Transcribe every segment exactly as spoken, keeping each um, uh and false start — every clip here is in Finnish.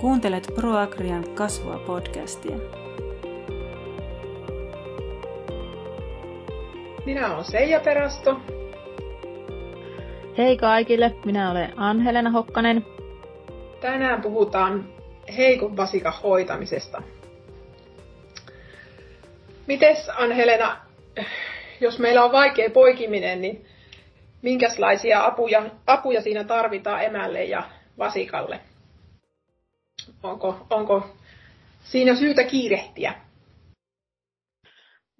Kuuntelet ProAgrian Kasvua podcastia. Minä olen Seija Perasto. Hei kaikille, minä olen Ann-Helena Hokkanen. Tänään puhutaan heikon vasikan hoitamisesta. Mites Ann-Helena, jos meillä on vaikea poikiminen, niin minkälaisia apuja, apuja siinä tarvitaan emälle ja vasikalle? Onko, onko siinä syytä kiirehtiä?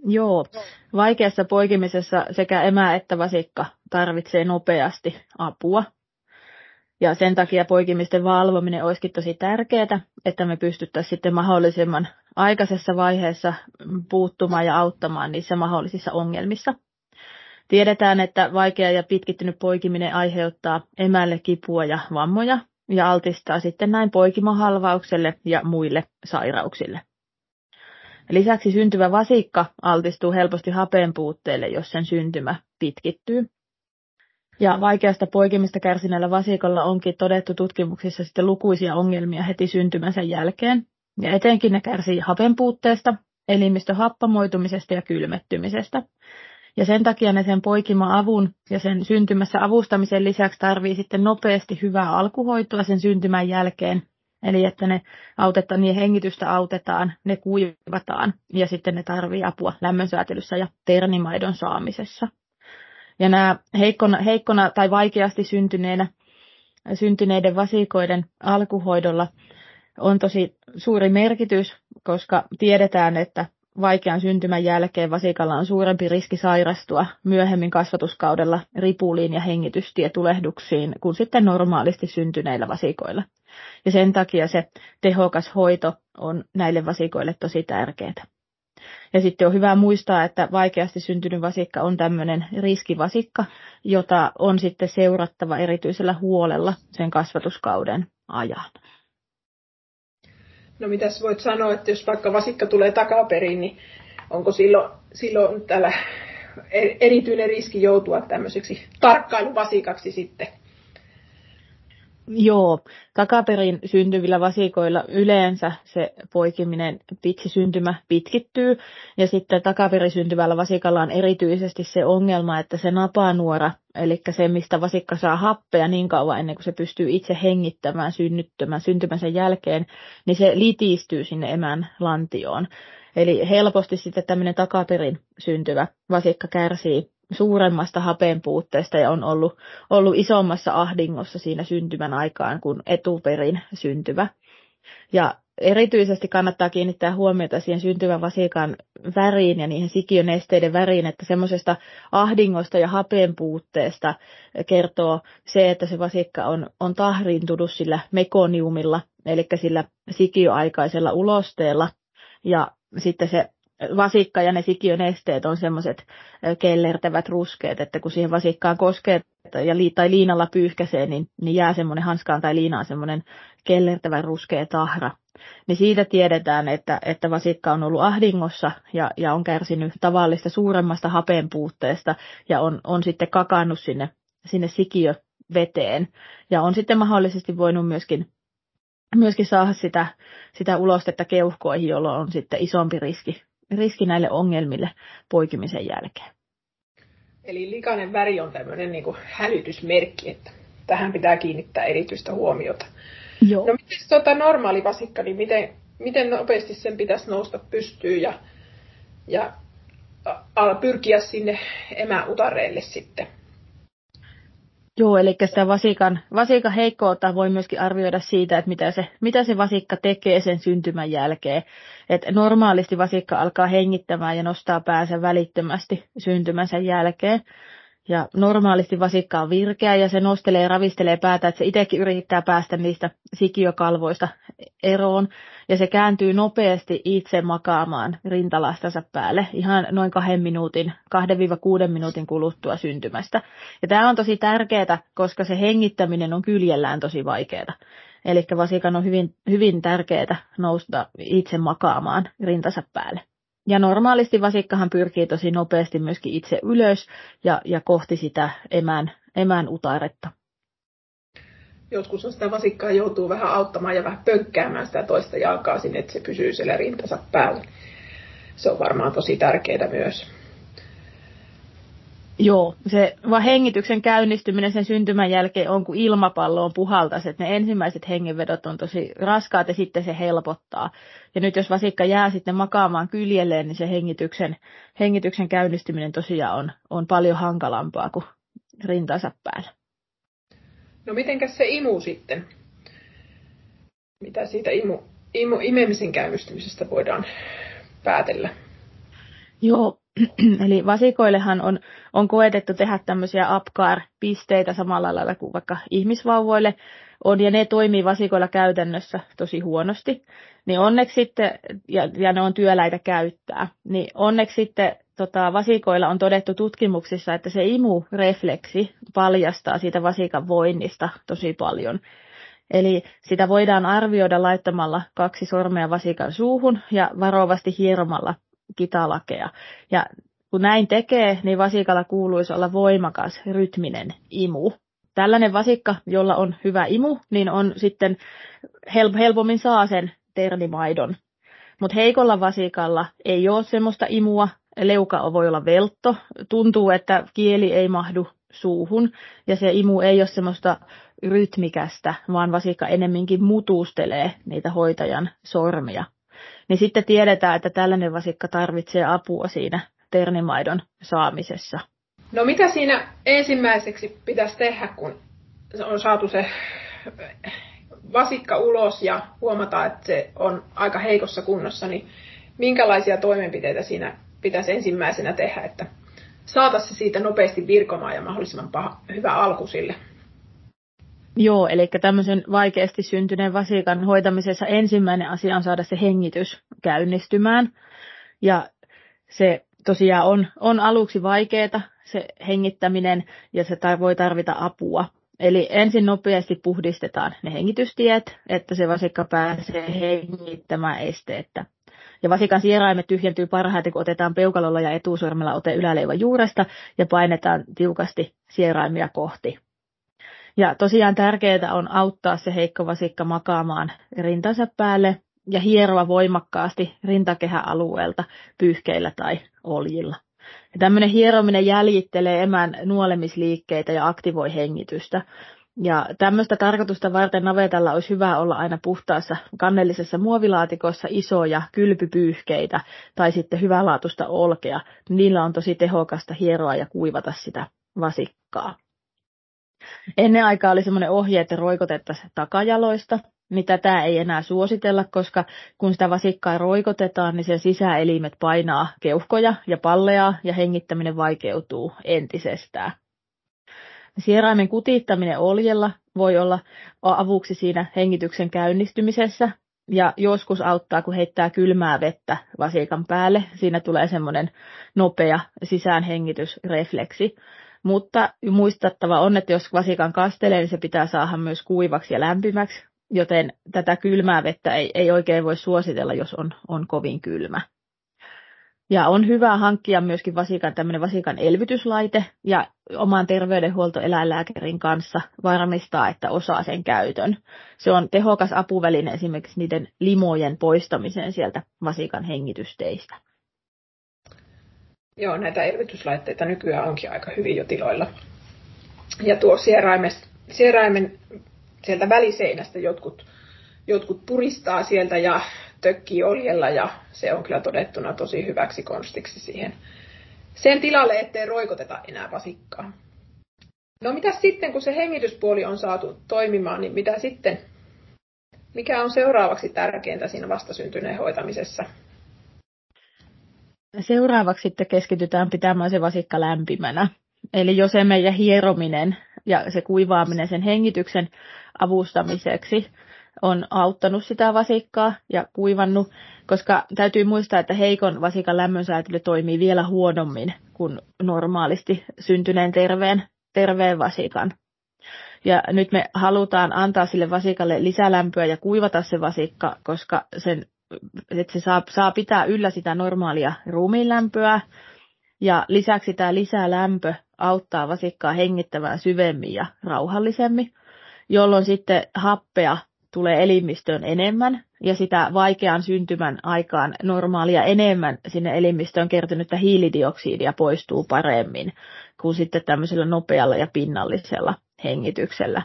Joo, vaikeassa poikimisessa sekä emä että vasikka tarvitsee nopeasti apua. Ja sen takia poikimisten valvominen olisikin tosi tärkeää, että me pystyttäisiin sitten mahdollisimman aikaisessa vaiheessa puuttumaan ja auttamaan niissä mahdollisissa ongelmissa. Tiedetään, että vaikea ja pitkittynyt poikiminen aiheuttaa emälle kipua ja vammoja ja altistaa sitten näin poikimahalvaukselle ja muille sairauksille. Lisäksi syntyvä vasikka altistuu helposti hapeen puutteelle, jos sen syntymä pitkittyy. Ja vaikeasta poikimista kärsineellä vasikolla onkin todettu tutkimuksissa sitten lukuisia ongelmia heti syntymänsä jälkeen. Ja etenkin ne kärsii hapen puutteesta, elimistön happamoitumisesta ja kylmettymisestä. Ja sen takia ne sen poikima-avun ja sen syntymässä avustamisen lisäksi tarvii sitten nopeasti hyvää alkuhoitoa sen syntymän jälkeen. Eli että ne autetaan, niiden hengitystä autetaan, ne kuivataan ja sitten ne tarvii apua lämmönsäätelyssä ja ternimaidon saamisessa. Ja nämä heikkona, heikkona tai vaikeasti syntyneenä, syntyneiden vasikoiden alkuhoidolla on tosi suuri merkitys, koska tiedetään, että vaikean syntymän jälkeen vasikalla on suurempi riski sairastua myöhemmin kasvatuskaudella ripuliin ja hengitystietulehduksiin kuin sitten normaalisti syntyneillä vasikoilla. Ja sen takia se tehokas hoito on näille vasikoille tosi tärkeää. Ja sitten on hyvä muistaa, että vaikeasti syntynyt vasikka on tämmöinen riskivasikka, jota on sitten seurattava erityisellä huolella sen kasvatuskauden ajan. No mitäs voit sanoa, että jos vaikka vasikka tulee takaperin, niin onko silloin, silloin tällä erityinen riski joutua tämmöiseksi tarkkailuvasikaksi sitten? Joo, takaperin syntyvillä vasikoilla yleensä se poikiminen, pitsi syntymä pitkittyy ja sitten takaperin syntyvällä vasikalla on erityisesti se ongelma, että se napanuora, eli se mistä vasikka saa happea niin kauan ennen kuin se pystyy itse hengittämään synnyttämään syntymänsä jälkeen, niin se litistyy sinne emän lantioon. Eli helposti sitten tämmöinen takaperin syntyvä vasikka kärsii suuremmasta hapen puutteesta ja on ollut, ollut isommassa ahdingossa siinä syntymän aikaan kuin etuperin syntyvä. Ja erityisesti kannattaa kiinnittää huomiota siihen syntyvän vasikan väriin ja niihin sikiönesteiden väriin, että semmoisesta ahdingosta ja hapen puutteesta kertoo se, että se vasikka on, on tahriintunut sillä mekoniumilla, eli sillä sikiöaikaisella ulosteella ja sitten se vasikka ja ne sikiön esteet on semmoiset kellertävät ruskeet, että kun siihen vasikkaan koskee tai liinalla pyyhkäisee, niin, niin jää semmoinen hanskaan tai liinaan semmoinen kellertävä ruskea tahra. Niin siitä tiedetään, että, että vasikka on ollut ahdingossa ja, ja on kärsinyt tavallista suuremmasta hapen puutteesta ja on, on sitten kakannut sinne, sinne sikiöveteen ja on sitten mahdollisesti voinut myöskin myöskin saada sitä, sitä ulostetta keuhkoihin, jolloin on sitten isompi riski. riski näille ongelmille poikimisen jälkeen. Eli likainen väri on tämmöinen niin kuin hälytysmerkki, että tähän pitää kiinnittää erityistä huomiota. Joo. No mites tuota normaali vasikka, niin miten, miten nopeasti sen pitäisi nousta pystyyn ja, ja pyrkiä sinne emäutareille sitten? Joo, eli sitä vasikan, vasikan heikkoutta voi myöskin arvioida siitä, että mitä se, mitä se vasikka tekee sen syntymän jälkeen. Et normaalisti vasikka alkaa hengittämään ja nostaa päänsä välittömästi syntymänsä jälkeen. Ja normaalisti vasikka on virkeä ja se nostelee ja ravistelee päätä, että se itsekin yrittää päästä niistä sikiökalvoista eroon. Ja se kääntyy nopeasti itse makaamaan rintalastansa päälle ihan noin kahden minuutin, kahdesta kuuteen minuutin kuluttua syntymästä. Ja tämä on tosi tärkeää, koska se hengittäminen on kyljellään tosi vaikeaa. Eli vasikan on hyvin, hyvin tärkeää nousta itse makaamaan rintansa päälle. Ja normaalisti vasikkahan pyrkii tosi nopeasti myöskin itse ylös ja, ja kohti sitä emän, emän utaretta. joskus on sitä vasikkaa joutuu vähän auttamaan ja vähän pönkkäämään sitä toista jalkaa sinne, että se pysyy siellä rintansa päällä. Se on varmaan tosi tärkeää myös. Joo, se vaan hengityksen käynnistyminen sen syntymän jälkeen on, kun ilmapalloon puhaltaisi, että ne ensimmäiset hengenvedot on tosi raskaat ja sitten se helpottaa. Ja nyt jos vasikka jää sitten makaamaan kyljelleen, niin se hengityksen, hengityksen käynnistyminen tosiaan on, on paljon hankalampaa kuin rintansa päällä. No mitenkäs se imu sitten? Mitä siitä imu, imu, imemisen käynnistymisestä voidaan päätellä? Joo. Eli vasikoillehan on, on koetettu tehdä tämmöisiä A P G A R-pisteitä samalla lailla kuin vaikka ihmisvauvoille on, ja ne toimii vasikoilla käytännössä tosi huonosti. Niin onneksi sitten, ja, ja ne on työläitä käyttää, niin onneksi sitten tota, vasikoilla on todettu tutkimuksissa, että se imurefleksi paljastaa siitä vasikan voinnista tosi paljon. Eli sitä voidaan arvioida laittamalla kaksi sormea vasikan suuhun ja varovasti hieromalla kitalakea. Ja kun näin tekee, niin vasikalla kuuluisi olla voimakas rytminen imu. Tällainen vasikka, jolla on hyvä imu, niin on sitten helpommin saa sen ternimaidon. Mutta heikolla vasikalla ei ole semmoista imua. Leuka voi olla veltto. Tuntuu, että kieli ei mahdu suuhun. Ja se imu ei ole semmoista rytmikästä, vaan vasikka enemminkin mutustelee niitä hoitajan sormia. Niin sitten tiedetään, että tällainen vasikka tarvitsee apua siinä ternimaidon saamisessa. No mitä siinä ensimmäiseksi pitäisi tehdä, kun on saatu se vasikka ulos ja huomataan, että se on aika heikossa kunnossa, niin minkälaisia toimenpiteitä siinä pitäisi ensimmäisenä tehdä, että saataisiin se siitä nopeasti virkomaan ja mahdollisimman paha, hyvä alku sille? Joo, eli tämmöisen vaikeasti syntyneen vasikan hoitamisessa ensimmäinen asia on saada se hengitys käynnistymään. Ja se tosiaan on, on aluksi vaikeaa se hengittäminen ja se tar- voi tarvita apua. Eli ensin nopeasti puhdistetaan ne hengitystiet, että se vasikka pääsee hengittämään esteettä. Ja vasikan sieraimet tyhjentyy parhaiten, kun otetaan peukalolla ja etusormella ote yläleivän juuresta ja painetaan tiukasti sieraimia kohti. Ja tosiaan tärkeää on auttaa se heikko vasikka makaamaan rintansa päälle ja hieroa voimakkaasti rintakehän-alueelta pyyhkeillä tai oljilla. Ja tämmöinen hierominen jäljittelee emän nuolemisliikkeitä ja aktivoi hengitystä. Ja tämmöistä tarkoitusta varten navetalla olisi hyvä olla aina puhtaassa kannellisessa muovilaatikossa isoja kylpypyyhkeitä tai sitten hyvänlaatuista olkea. Niillä on tosi tehokasta hieroa ja kuivata sitä vasikkaa. Ennen aikaa oli semmoinen ohje, että roikotettaisiin takajaloista, niin tätä ei enää suositella, koska kun sitä vasikkaa roikotetaan, niin sen sisäelimet painaa keuhkoja ja palleaa ja hengittäminen vaikeutuu entisestään. Sieraimen kutittaminen oljella voi olla avuksi siinä hengityksen käynnistymisessä ja joskus auttaa, kun heittää kylmää vettä vasikan päälle. Siinä tulee semmoinen nopea sisäänhengitysrefleksi. Mutta muistettava on, että jos vasikan kastelee, niin se pitää saada myös kuivaksi ja lämpimäksi, joten tätä kylmää vettä ei, ei oikein voi suositella, jos on, on kovin kylmä. Ja on hyvä hankkia myöskin vasikan, tämmöinen vasikan elvytyslaite ja oman terveydenhuoltoeläinlääkärin kanssa varmistaa, että osaa sen käytön. Se on tehokas apuväline esimerkiksi niiden limojen poistamiseen sieltä vasikan hengitysteistä. Joo, näitä elvytyslaitteita nykyään onkin aika hyvin jo tiloilla. Ja tuo sieraimen, sieraimen sieltä väliseinästä jotkut, jotkut puristaa sieltä ja tökkii oljella, ja se on kyllä todettuna tosi hyväksi konstiksi siihen sen tilalle, ettei roikoteta enää vasikkaa. No mitä sitten, kun se hengityspuoli on saatu toimimaan, niin mitä sitten, mikä on seuraavaksi tärkeintä siinä vastasyntyneen hoitamisessa? Seuraavaksi sitten keskitytään pitämään se vasikka lämpimänä. Eli jos emme ja hierominen ja se kuivaaminen sen hengityksen avustamiseksi on auttanut sitä vasikkaa ja kuivannut, koska täytyy muistaa, että heikon vasikan lämmönsäätely toimii vielä huonommin kuin normaalisti syntyneen terveen, terveen vasikan. Ja nyt me halutaan antaa sille vasikalle lisälämpöä ja kuivata se vasikka, koska sen että se saa, saa pitää yllä sitä normaalia ruumiinlämpöä, ja lisäksi tämä lisälämpö auttaa vasikkaa hengittämään syvemmin ja rauhallisemmin. jolloin sitten happea tulee elimistöön enemmän ja sitä vaikean syntymän aikaan normaalia enemmän sinne elimistöön kertynyttä hiilidioksidia poistuu paremmin kuin sitten tämmöisellä nopealla ja pinnallisella hengityksellä.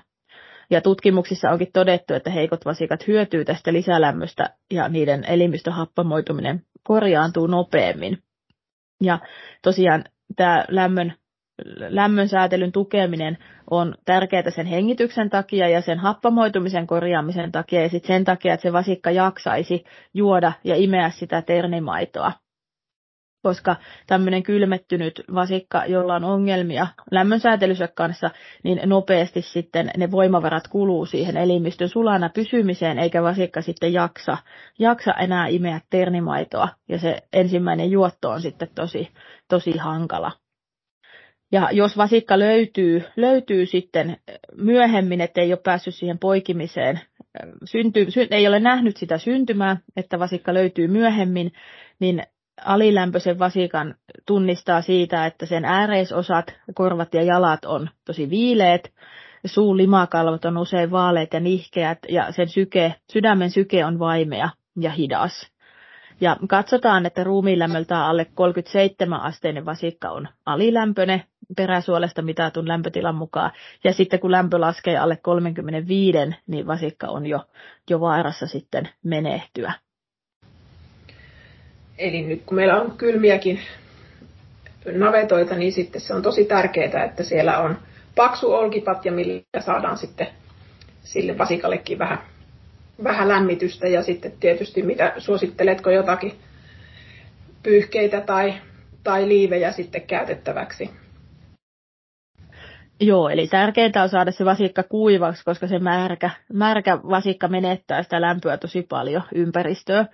Ja tutkimuksissa onkin todettu, että heikot vasikat hyötyy tästä lisälämmöstä ja niiden elimistön happamoituminen korjaantuu nopeammin. Ja tosiaan tämä lämmön, lämmön säätelyn tukeminen on tärkeää sen hengityksen takia ja sen happamoitumisen korjaamisen takia ja sitten sen takia, että se vasikka jaksaisi juoda ja imeä sitä ternimaitoa. Koska tämmöinen kylmettynyt vasikka, jolla on ongelmia lämmönsäätelyssä kanssa, niin nopeasti sitten ne voimavarat kuluu siihen elimistön sulana pysymiseen, eikä vasikka sitten jaksa, jaksa enää imeä ternimaitoa. Ja se ensimmäinen juotto on sitten tosi, tosi hankala. Ja jos vasikka löytyy, löytyy sitten myöhemmin, ettei ole päässyt siihen poikimiseen, synty, sy, ei ole nähnyt sitä syntymää, että vasikka löytyy myöhemmin, niin alilämpöisen vasikan tunnistaa siitä, että sen ääreisosat, korvat ja jalat on tosi viileät, suun limakalvot on usein vaaleat ja nihkeät ja sen syke, sydämen syke on vaimea ja hidas. Ja katsotaan, että ruumiinlämmöltään alle kolmekymmentäseitsemän asteinen vasikka on alilämpöinen peräsuolesta mitatun lämpötilan mukaan. Ja sitten kun lämpö laskee alle kolmekymmentäviisi, niin vasikka on jo, jo vaarassa sitten menehtyä. Eli nyt kun meillä on kylmiäkin navetoita, niin sitten se on tosi tärkeää, että siellä on paksu olkipat ja millä saadaan sitten sille vasikallekin vähän, vähän lämmitystä. Ja sitten tietysti mitä suositteletko jotakin pyyhkeitä tai, tai liivejä sitten käytettäväksi? Joo, eli tärkeintä on saada se vasikka kuivaksi, koska se märkä, märkä vasikka menettää sitä lämpöä tosi paljon ympäristöä.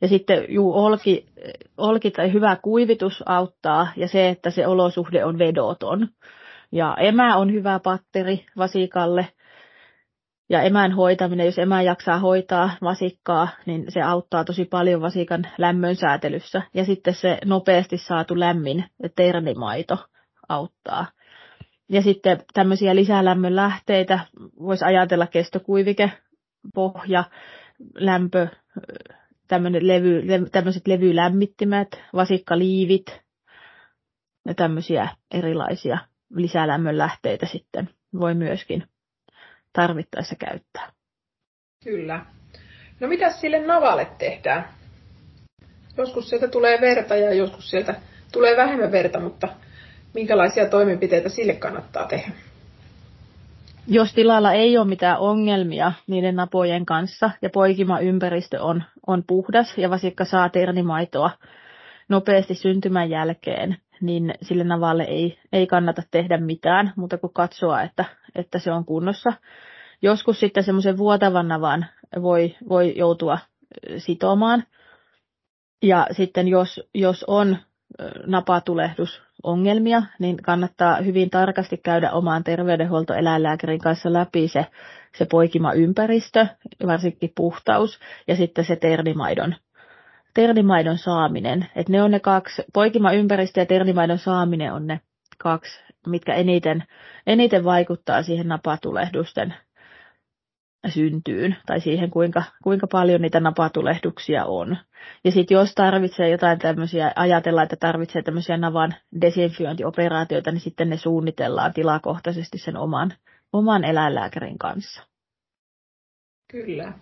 Ja sitten juu, olki, olki tai hyvä kuivitus auttaa ja se, että se olosuhde on vedoton. Ja emä on hyvä patteri vasikalle. Ja emän hoitaminen, jos emä jaksaa hoitaa vasikkaa, niin se auttaa tosi paljon vasikan lämmönsäätelyssä. Ja sitten se nopeasti saatu lämmin ternimaito auttaa. Ja sitten tämmöisiä lisälämmön lähteitä voisi ajatella kestokuivike, pohja, lämpö, levy, tämmöiset levylämmittimet, vasikkaliivit ja tämmöisiä erilaisia lisälämmön lähteitä sitten voi myöskin tarvittaessa käyttää. Kyllä. No mitä sille navalle tehdään? Joskus sieltä tulee verta ja joskus sieltä tulee vähemmän verta, mutta minkälaisia toimenpiteitä sille kannattaa tehdä? Jos tilalla ei ole mitään ongelmia niiden napojen kanssa ja poikimaympäristö on, on puhdas ja vasikka saa ternimaitoa nopeasti syntymän jälkeen, niin sille navalle ei, ei kannata tehdä mitään muuta kuin katsoa, että, että se on kunnossa. Joskus sitten semmoisen vuotavan navan voi, voi joutua sitomaan. Ja sitten jos, jos on napatulehdus, ongelmia, niin kannattaa hyvin tarkasti käydä omaan terveydenhuoltoeläinlääkärin kanssa läpi se, se poikimaympäristö, varsinkin puhtaus ja sitten se ternimaidon, ternimaidon saaminen. Et ne on ne kaksi, poikimaympäristö ja ternimaidon saaminen on ne kaksi, mitkä eniten, eniten vaikuttaa siihen napatulehdusten syntyyn tai siihen, kuinka, kuinka paljon niitä napatulehduksia on. Ja sitten jos tarvitsee jotain tämmöisiä, ajatellaan, että tarvitsee tämmöisiä navan desinfiointioperaatioita, niin sitten ne suunnitellaan tilakohtaisesti sen oman, oman eläinlääkärin kanssa. Kyllä.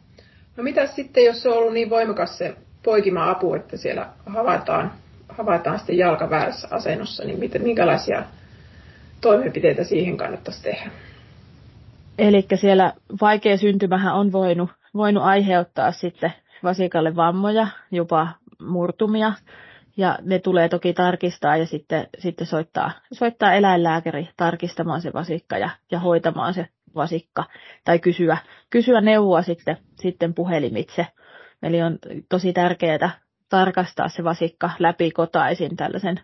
No mitä sitten, jos se on ollut niin voimakas se poikima-apu, että siellä havaitaan, havaitaan sitten jalka väärässä asennossa, niin mitä, minkälaisia toimenpiteitä siihen kannattaisi tehdä? Eli siellä vaikea syntymähän on voinut, voinut aiheuttaa sitten vasikalle vammoja, jopa murtumia. Ja ne tulee toki tarkistaa ja sitten, sitten soittaa, soittaa eläinlääkäri tarkistamaan se vasikka ja, ja hoitamaan se vasikka. Tai kysyä, kysyä neuvoa sitten, sitten puhelimitse. Eli on tosi tärkeää tarkastaa se vasikka läpikotaisin tällaisen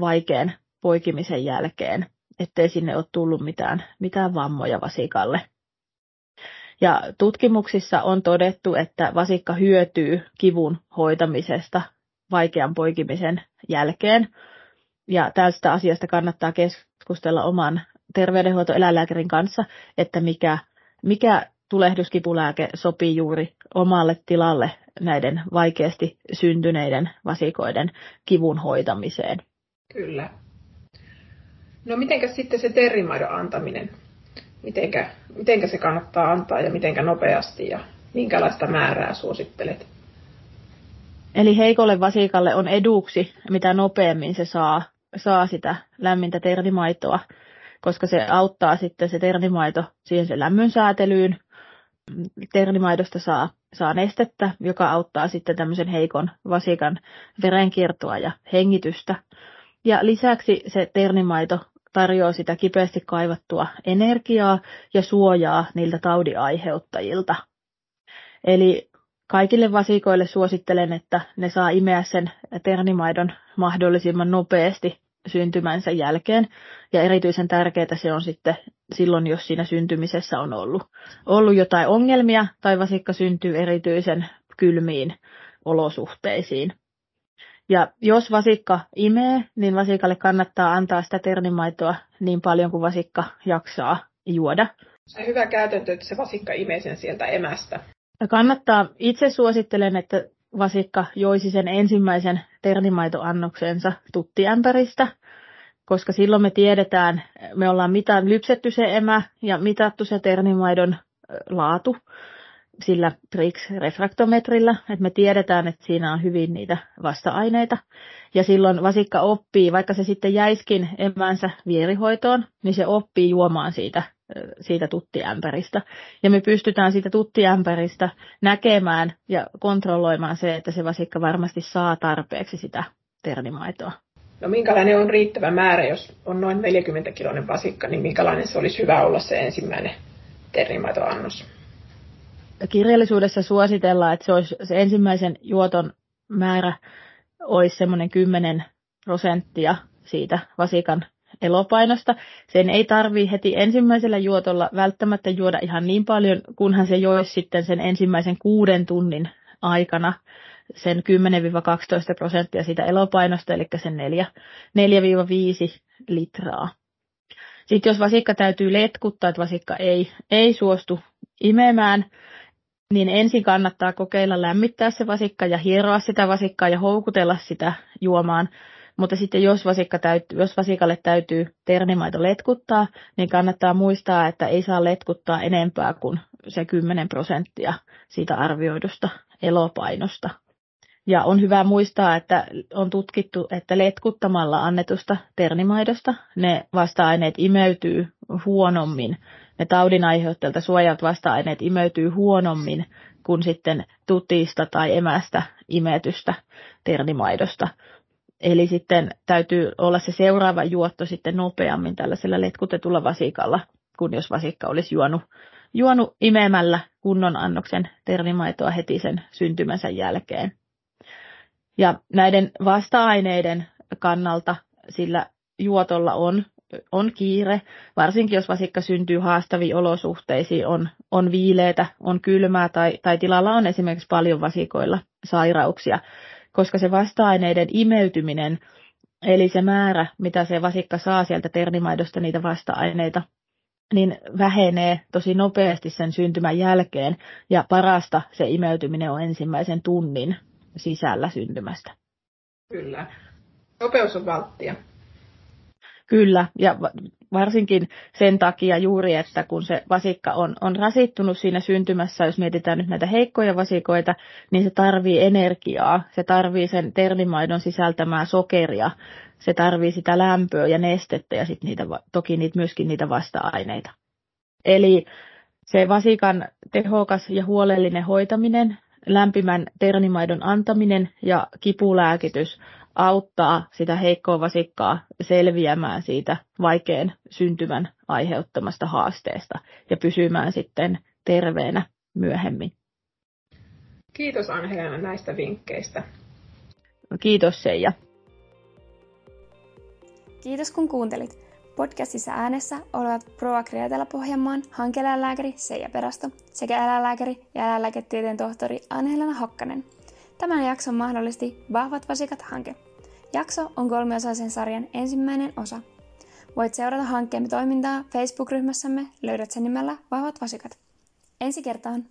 vaikean poikimisen jälkeen, ettei sinne ole tullut mitään, mitään vammoja vasikalle. Ja tutkimuksissa on todettu, että vasikka hyötyy kivun hoitamisesta vaikean poikimisen jälkeen. Ja tästä asiasta kannattaa keskustella oman terveydenhuoltoeläinlääkärin kanssa, että mikä mikä tulehduskipulääke sopii juuri omalle tilalle näiden vaikeasti syntyneiden vasikoiden kivun hoitamiseen. Kyllä. No mitenkä sitten se terrimaidon antaminen? Mitenkä, mitenkä se kannattaa antaa ja mitenkä nopeasti ja minkälaista määrää suosittelet? Eli heikolle vasikalle on eduksi, mitä nopeammin se saa, saa sitä lämmintä ternimaitoa, koska se auttaa sitten se ternimaito siihen sen lämmön säätelyyn. Ternimaidosta saa, saa nestettä, joka auttaa sitten tämmöisen heikon vasikan verenkiertoa ja hengitystä. Ja lisäksi se ternimaito tarjoaa sitä kipeästi kaivattua energiaa ja suojaa niiltä taudiaiheuttajilta. Eli kaikille vasikoille suosittelen, että ne saa imeä sen ternimaidon mahdollisimman nopeasti syntymänsä jälkeen. Ja erityisen tärkeää se on sitten silloin, jos siinä syntymisessä on ollut, ollut jotain ongelmia tai vasikka syntyy erityisen kylmiin olosuhteisiin. Ja jos vasikka imee, niin vasikalle kannattaa antaa sitä ternimaitoa niin paljon kuin vasikka jaksaa juoda. Se on hyvä käytäntö, että se vasikka imee sen sieltä emästä. Kannattaa, itse suosittelen, että vasikka joisi sen ensimmäisen ternimaitoannoksensa tuttiämpäristä, koska silloin me tiedetään, me ollaan mitään lypsetty se emä ja mitattu se ternimaidon laatu sillä P R I X-refraktometrillä, että me tiedetään, että siinä on hyvin niitä vasta-aineita. Ja silloin vasikka oppii, vaikka se sitten jäiskin emänsä vierihoitoon, niin se oppii juomaan siitä, siitä tuttiämpäristä. Ja me pystytään siitä tuttiämpäristä näkemään ja kontrolloimaan se, että se vasikka varmasti saa tarpeeksi sitä ternimaitoa. No minkälainen on riittävä määrä, jos on noin neljäkymmentäkiloinen vasikka, niin minkälainen se olisi hyvä olla se ensimmäinen ternimaitoannos? Kirjallisuudessa suositellaan, että se, olisi, se ensimmäisen juoton määrä olisi semmoinen kymmenen prosenttia siitä vasikan elopainosta. Sen ei tarvitse heti ensimmäisellä juotolla välttämättä juoda ihan niin paljon, kunhan se joisi sitten sen ensimmäisen kuuden tunnin aikana sen kymmenen kaksitoista prosenttia siitä elopainosta, eli sen neljä viiva viisi litraa. Sitten jos vasikka täytyy letkuttaa, että vasikka ei, ei suostu imemään, niin ensin kannattaa kokeilla lämmittää se vasikka ja hieroa sitä vasikkaa ja houkutella sitä juomaan. Mutta sitten jos, vasikka täytyy, jos vasikalle täytyy ternimaito letkuttaa, niin kannattaa muistaa, että ei saa letkuttaa enempää kuin se kymmenen prosenttia siitä arvioidusta elopainosta. Ja on hyvä muistaa, että on tutkittu, että letkuttamalla annetusta ternimaidosta ne vasta-aineet imeytyy huonommin. Ne taudin aiheuttajalta suojaavat vasta-aineet imeytyy huonommin kuin sitten tutista tai emästä imetystä ternimaidosta. Eli sitten täytyy olla se seuraava juotto sitten nopeammin tällaisella letkutetulla vasikalla, kun jos vasikka olisi juonut, juonut imemällä kunnon annoksen ternimaitoa heti sen syntymänsä jälkeen. Ja näiden vasta-aineiden kannalta sillä juotolla on, on kiire, varsinkin jos vasikka syntyy haastaviin olosuhteisiin, on, on viileitä, on kylmää tai, tai tilalla on esimerkiksi paljon vasikoilla sairauksia, koska se vasta-aineiden imeytyminen, eli se määrä, mitä se vasikka saa sieltä ternimaidosta niitä vasta-aineita, niin vähenee tosi nopeasti sen syntymän jälkeen ja parasta se imeytyminen on ensimmäisen tunnin sisällä syntymästä. Kyllä. Nopeus on valttia. Kyllä, ja varsinkin sen takia juuri, että kun se vasikka on, on rasittunut siinä syntymässä, jos mietitään nyt näitä heikkoja vasikoita, niin se tarvii energiaa, se tarvii sen ternimaidon sisältämää sokeria, se tarvii sitä lämpöä ja nestettä ja sit niitä, toki niitä, myöskin niitä vasta-aineita. Eli se vasikan tehokas ja huolellinen hoitaminen, lämpimän ternimaidon antaminen ja kipulääkitys auttaa sitä heikkoa vasikkaa selviämään siitä vaikean syntymän aiheuttamasta haasteesta ja pysymään sitten terveenä myöhemmin. Kiitos Ann-Helena näistä vinkkeistä. Kiitos Seija. Kiitos kun kuuntelit. Podcastissa äänessä olivat ProAgria Etelä-Pohjanmaan hankeeläinlääkäri Seija Perasto sekä eläinlääkäri ja eläinlääketieteen tohtori Ann-Helena Hokkanen. Tämän jakson mahdollisti Vahvat Vasikat-hanke. Jakso on kolmiosaisen sarjan ensimmäinen osa. Voit seurata hankkeemme toimintaa Facebook-ryhmässämme, löydät sen nimellä Vahvat Vasikat. Ensi kertaan!